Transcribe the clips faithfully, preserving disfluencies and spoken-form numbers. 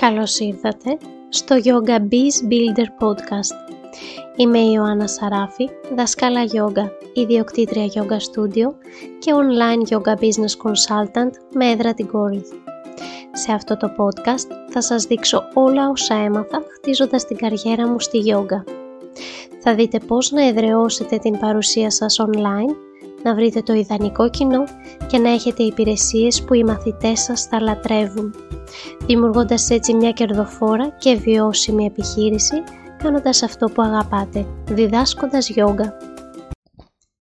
Καλώς ήρθατε στο Yoga Biz Builder Podcast. Είμαι η Ιωάννα Σαράφη, δασκάλα yoga, ιδιοκτήτρια yoga studio και online yoga business consultant με έδρα την Κόρινθ. Σε αυτό το podcast θα σας δείξω όλα όσα έμαθα χτίζοντας την καριέρα μου στη yoga. Θα δείτε πώς να εδραιώσετε την παρουσία σας online, να βρείτε το ιδανικό κοινό και να έχετε υπηρεσίες που οι μαθητές σας θα λατρεύουν, δημιουργώντας έτσι μια κερδοφόρα και βιώσιμη επιχείρηση, κάνοντας αυτό που αγαπάτε, διδάσκοντας yoga.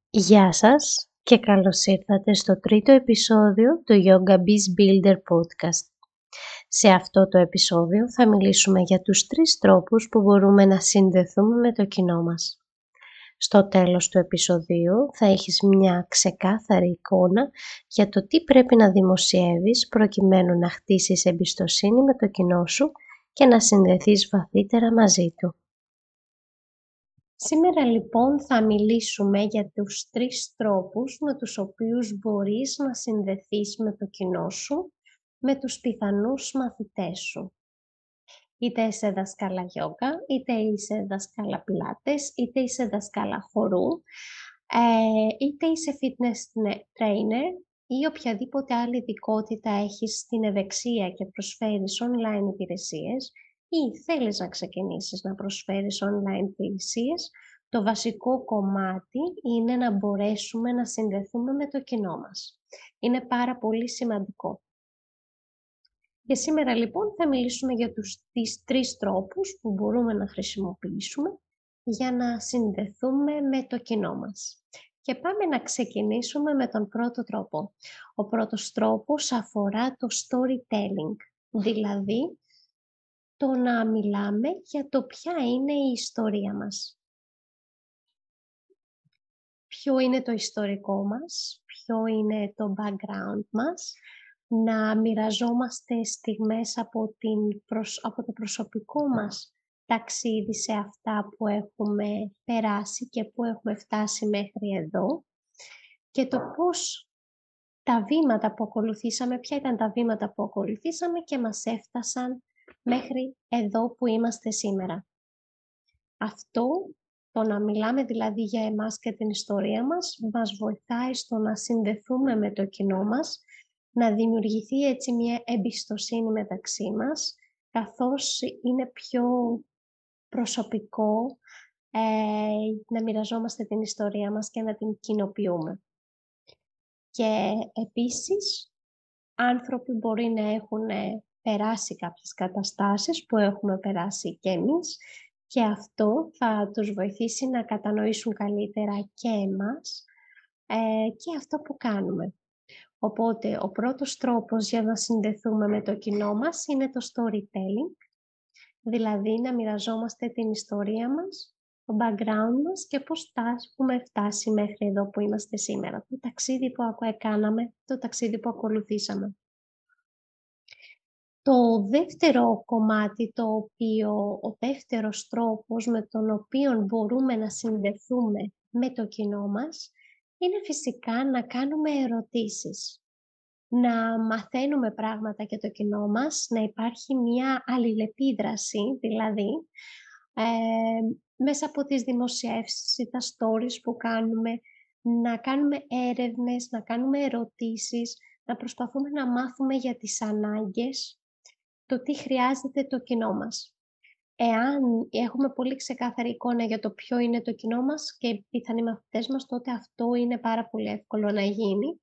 Γεια σας και καλώς ήρθατε στο τρίτο επεισόδιο του Yoga Biz Builder Podcast. Σε αυτό το επεισόδιο θα μιλήσουμε για τους τρεις τρόπους που μπορούμε να συνδεθούμε με το κοινό μας. Στο τέλος του επεισοδίου θα έχεις μια ξεκάθαρη εικόνα για το τι πρέπει να δημοσιεύεις προκειμένου να χτίσεις εμπιστοσύνη με το κοινό σου και να συνδεθείς βαθύτερα μαζί του. Σήμερα λοιπόν θα μιλήσουμε για τους τρεις τρόπους με τους οποίους μπορείς να συνδεθείς με το κοινό σου, με τους πιθανούς μαθητές σου. Είτε είσαι δασκάλα yoga, είτε είσαι δασκάλα πιλάτες, είτε είσαι δασκάλα χορού, είτε είσαι fitness trainer ή οποιαδήποτε άλλη ειδικότητα έχεις στην ευεξία και προσφέρεις online υπηρεσίες ή θέλεις να ξεκινήσεις να προσφέρεις online υπηρεσίες, το βασικό κομμάτι είναι να μπορέσουμε να συνδεθούμε με το κοινό μας. Είναι πάρα πολύ σημαντικό. Και σήμερα λοιπόν θα μιλήσουμε για τους τρεις τρόπους που μπορούμε να χρησιμοποιήσουμε για να συνδεθούμε με το κοινό μας. Και πάμε να ξεκινήσουμε με τον πρώτο τρόπο. Ο πρώτος τρόπος αφορά το storytelling, δηλαδή το να μιλάμε για το ποια είναι η ιστορία μας. Ποιο είναι το ιστορικό μας, ποιο είναι το background μας, να μοιραζόμαστε στιγμές από, την, από το προσωπικό μας ταξίδι σε αυτά που έχουμε περάσει και που έχουμε φτάσει μέχρι εδώ και το πώς τα βήματα που ακολουθήσαμε, ποια ήταν τα βήματα που ακολουθήσαμε και μας έφτασαν μέχρι εδώ που είμαστε σήμερα. Αυτό, το να μιλάμε δηλαδή για εμάς και την ιστορία μας, μας βοηθάει στο να συνδεθούμε με το κοινό μας, να δημιουργηθεί έτσι μια εμπιστοσύνη μεταξύ μας, καθώς είναι πιο προσωπικό ε, να μοιραζόμαστε την ιστορία μας και να την κοινοποιούμε. Και επίσης, άνθρωποι μπορεί να έχουν περάσει κάποιες καταστάσεις που έχουμε περάσει και εμείς και αυτό θα τους βοηθήσει να κατανοήσουν καλύτερα και εμάς ε, και αυτό που κάνουμε. Οπότε, ο πρώτος τρόπος για να συνδεθούμε με το κοινό μας είναι το storytelling, δηλαδή να μοιραζόμαστε την ιστορία μας, το background μας και πώς έχουμε φτάσει μέχρι εδώ που είμαστε σήμερα, το ταξίδι που κάναμε, το ταξίδι που ακολουθήσαμε. Το δεύτερο κομμάτι, το οποίο, ο δεύτερος τρόπος με τον οποίο μπορούμε να συνδεθούμε με το κοινό μας, είναι φυσικά να κάνουμε ερωτήσεις, να μαθαίνουμε πράγματα για το κοινό μας, να υπάρχει μια αλληλεπίδραση, δηλαδή ε, μέσα από τις δημοσιεύσεις ή τα stories που κάνουμε, να κάνουμε έρευνες, να κάνουμε ερωτήσεις, να προσπαθούμε να μάθουμε για τις ανάγκες, το τι χρειάζεται το κοινό μας. Εάν έχουμε πολύ ξεκάθαρη εικόνα για το ποιο είναι το κοινό μας και οι πιθανοί μαθητές μας, τότε αυτό είναι πάρα πολύ εύκολο να γίνει.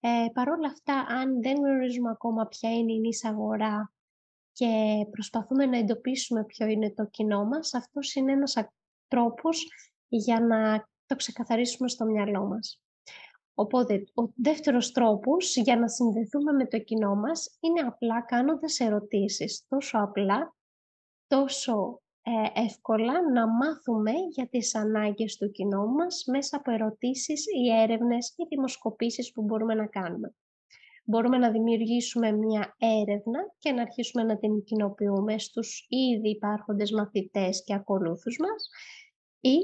Ε, Παρ' όλα αυτά, αν δεν γνωρίζουμε ακόμα ποια είναι η νης αγορά και προσπαθούμε να εντοπίσουμε ποιο είναι το κοινό μας, αυτός είναι ένας τρόπος για να το ξεκαθαρίσουμε στο μυαλό μας. Οπότε, ο δεύτερος τρόπος για να συνδεθούμε με το κοινό μας είναι απλά κάνοντας ερωτήσεις, τόσο απλά, τόσο ε, εύκολα να μάθουμε για τις ανάγκες του κοινού μας μέσα από ερωτήσεις ή έρευνες ή δημοσκοπήσεις που μπορούμε να κάνουμε. Μπορούμε να δημιουργήσουμε μια έρευνα και να αρχίσουμε να την κοινοποιούμε στους ήδη υπάρχοντες μαθητές και ακολούθους μας ή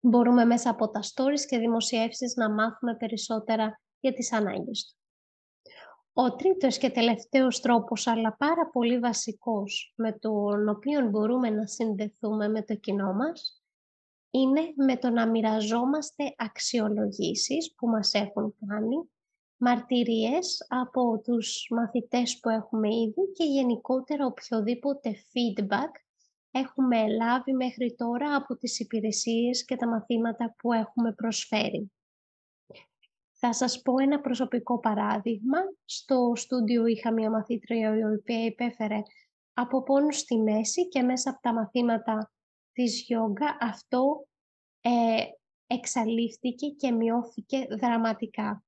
μπορούμε μέσα από τα stories και δημοσιεύσεις να μάθουμε περισσότερα για τις ανάγκες του. Ο τρίτος και τελευταίος τρόπος, αλλά πάρα πολύ βασικός, με τον οποίο μπορούμε να συνδεθούμε με το κοινό μας, είναι με το να μοιραζόμαστε αξιολογήσεις που μας έχουν κάνει, μαρτυρίες από τους μαθητές που έχουμε ήδη και γενικότερα οποιοδήποτε feedback έχουμε λάβει μέχρι τώρα από τις υπηρεσίες και τα μαθήματα που έχουμε προσφέρει. Θα σας πω ένα προσωπικό παράδειγμα. Στο στούντιο είχα μια μαθήτρια η οποία υπέφερε από πόνους στη μέση και μέσα από τα μαθήματα της yoga αυτό ε, εξαλείφθηκε και μειώθηκε δραματικά.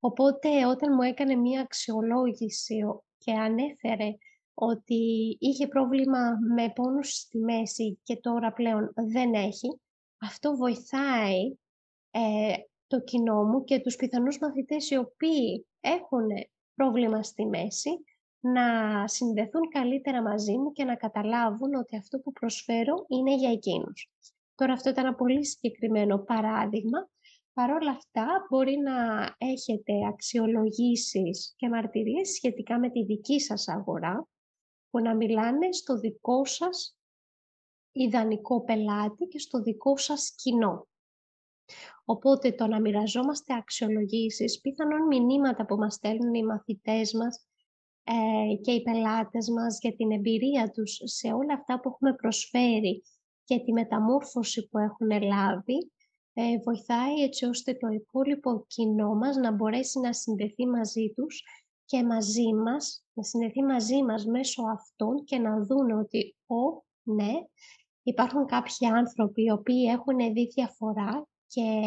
Οπότε όταν μου έκανε μια αξιολόγηση και ανέφερε ότι είχε πρόβλημα με πόνους στη μέση και τώρα πλέον δεν έχει, αυτό βοηθάει ε, το κοινό μου και τους πιθανούς μαθητές οι οποίοι έχουν πρόβλημα στη μέση να συνδεθούν καλύτερα μαζί μου και να καταλάβουν ότι αυτό που προσφέρω είναι για εκείνους. Τώρα αυτό ήταν ένα πολύ συγκεκριμένο παράδειγμα. Παρ' όλα αυτά μπορεί να έχετε αξιολογήσεις και μαρτυρίες σχετικά με τη δική σας αγορά που να μιλάνε στο δικό σας ιδανικό πελάτη και στο δικό σας κοινό. Οπότε το να μοιραζόμαστε αξιολογήσεις, πιθανόν μηνύματα που μας στέλνουν οι μαθητές μας ε, και οι πελάτες μας για την εμπειρία τους σε όλα αυτά που έχουμε προσφέρει και τη μεταμόρφωση που έχουν λάβει, ε, βοηθάει έτσι ώστε το υπόλοιπο κοινό μας να μπορέσει να συνδεθεί μαζί τους και μαζί μας, να συνδεθεί μαζί μας μέσω αυτών και να δουν ότι «Ω, ναι, υπάρχουν κάποιοι άνθρωποι οι οποίοι έχουν δει διαφορά και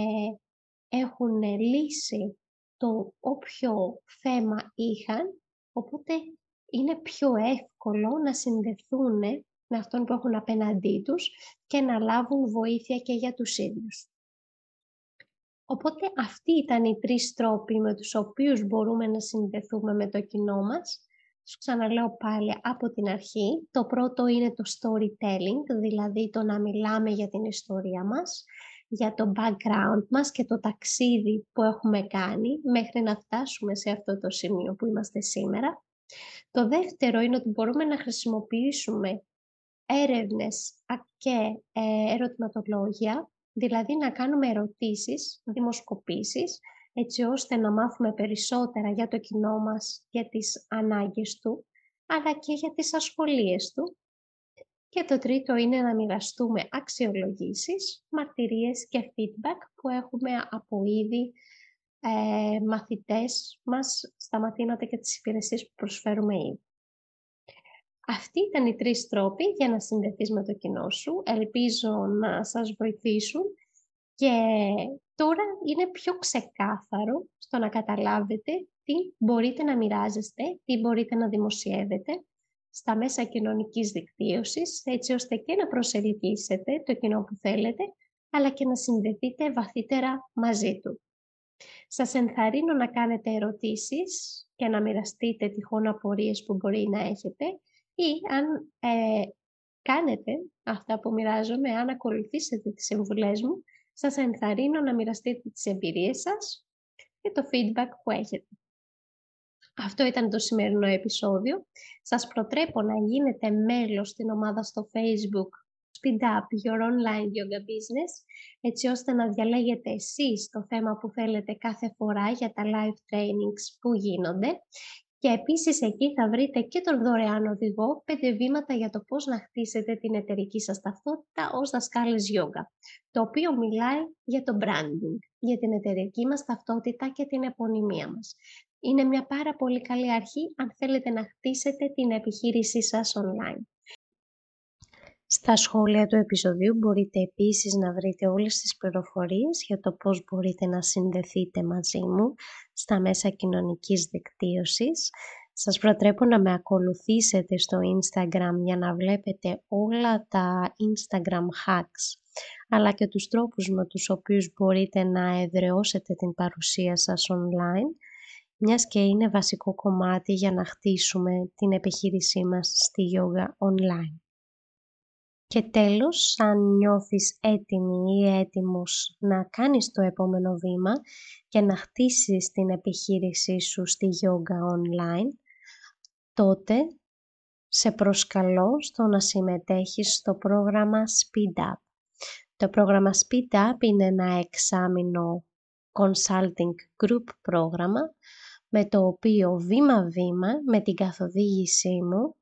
έχουν λύσει το όποιο θέμα είχαν, οπότε είναι πιο εύκολο να συνδεθούν με αυτόν που έχουν απέναντί τους και να λάβουν βοήθεια και για τους ίδιους». Οπότε αυτοί ήταν οι τρεις τρόποι με τους οποίους μπορούμε να συνδεθούμε με το κοινό μας. Σας ξαναλέω πάλι από την αρχή. Το πρώτο είναι το storytelling, δηλαδή το να μιλάμε για την ιστορία μας, για το background μας και το ταξίδι που έχουμε κάνει μέχρι να φτάσουμε σε αυτό το σημείο που είμαστε σήμερα. Το δεύτερο είναι ότι μπορούμε να χρησιμοποιήσουμε έρευνες και ερωτηματολόγια, δηλαδή να κάνουμε ερωτήσεις, δημοσκοπήσεις, έτσι ώστε να μάθουμε περισσότερα για το κοινό μας, για τις ανάγκες του, αλλά και για τις ασχολίες του. Και το τρίτο είναι να μοιραστούμε αξιολογήσεις, μαρτυρίες και feedback που έχουμε από ήδη ε, μαθητές μας στα μαθήματα και τις υπηρεσίες που προσφέρουμε ήδη. Αυτοί ήταν οι τρεις τρόποι για να συνδεθείς με το κοινό σου. Ελπίζω να σας βοηθήσουν. Και τώρα είναι πιο ξεκάθαρο στο να καταλάβετε τι μπορείτε να μοιράζεστε, τι μπορείτε να δημοσιεύετε στα μέσα κοινωνικής δικτύωσης, έτσι ώστε και να προσελκύσετε το κοινό που θέλετε, αλλά και να συνδεθείτε βαθύτερα μαζί του. Σας ενθαρρύνω να κάνετε ερωτήσεις και να μοιραστείτε τυχόν απορίες που μπορεί να έχετε ή αν ε, κάνετε αυτά που μοιράζομαι, αν ακολουθήσετε τις συμβουλές μου, σας ενθαρρύνω να μοιραστείτε τις εμπειρίες σας και το feedback που έχετε. Αυτό ήταν το σημερινό επεισόδιο. Σας προτρέπω να γίνετε μέλος στην ομάδα στο Facebook Speed up your online yoga business, έτσι ώστε να διαλέγετε εσείς το θέμα που θέλετε κάθε φορά για τα live trainings που γίνονται. Και επίσης εκεί θα βρείτε και τον δωρεάν οδηγό «Πέντε βήματα για το πώς να χτίσετε την εταιρική σας ταυτότητα ως δασκάλες yoga», το οποίο μιλάει για το branding, για την εταιρική μας ταυτότητα και την επωνυμία μας. Είναι μια πάρα πολύ καλή αρχή αν θέλετε να χτίσετε την επιχείρησή σας online. Στα σχόλια του επεισοδίου μπορείτε επίσης να βρείτε όλες τις πληροφορίες για το πώς μπορείτε να συνδεθείτε μαζί μου στα μέσα κοινωνικής δικτύωσης. Σας προτρέπω να με ακολουθήσετε στο Instagram για να βλέπετε όλα τα Instagram hacks, αλλά και τους τρόπους με τους οποίους μπορείτε να εδραιώσετε την παρουσία σας online, μιας και είναι βασικό κομμάτι για να χτίσουμε την επιχείρησή μας στη yoga online. Και τέλος, αν νιώθεις έτοιμη ή έτοιμος να κάνεις το επόμενο βήμα και να χτίσεις την επιχείρησή σου στη yoga online, τότε σε προσκαλώ στο να συμμετέχεις στο πρόγραμμα Speed Up. Το πρόγραμμα Speed Up είναι ένα εξάμηνο consulting group πρόγραμμα, με το οποίο βήμα-βήμα, με την καθοδήγησή μου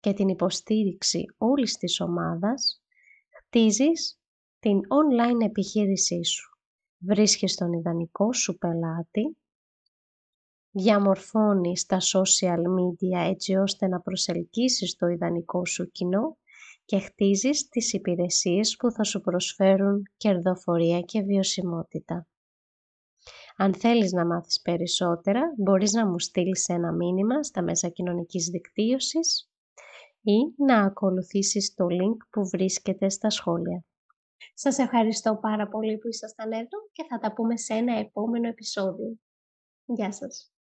και την υποστήριξη όλης της ομάδας, χτίζεις την online επιχείρησή σου. Βρίσκεις τον ιδανικό σου πελάτη, διαμορφώνεις τα social media έτσι ώστε να προσελκύσεις το ιδανικό σου κοινό και χτίζεις τις υπηρεσίες που θα σου προσφέρουν κερδοφορία και βιωσιμότητα. Αν θέλεις να μάθεις περισσότερα, μπορείς να μου στείλεις ένα μήνυμα στα μέσα κοινωνικής δικτύωσης ή να ακολουθήσεις το link που βρίσκεται στα σχόλια. Σας ευχαριστώ πάρα πολύ που ήσασταν εδώ και θα τα πούμε σε ένα επόμενο επεισόδιο. Γεια σας!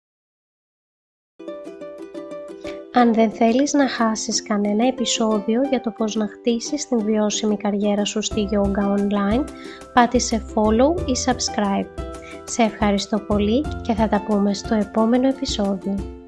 Αν δεν θέλεις να χάσεις κανένα επεισόδιο για το πώς να χτίσεις την βιώσιμη καριέρα σου στη yoga online, πάτησε follow ή subscribe. Σε ευχαριστώ πολύ και θα τα πούμε στο επόμενο επεισόδιο.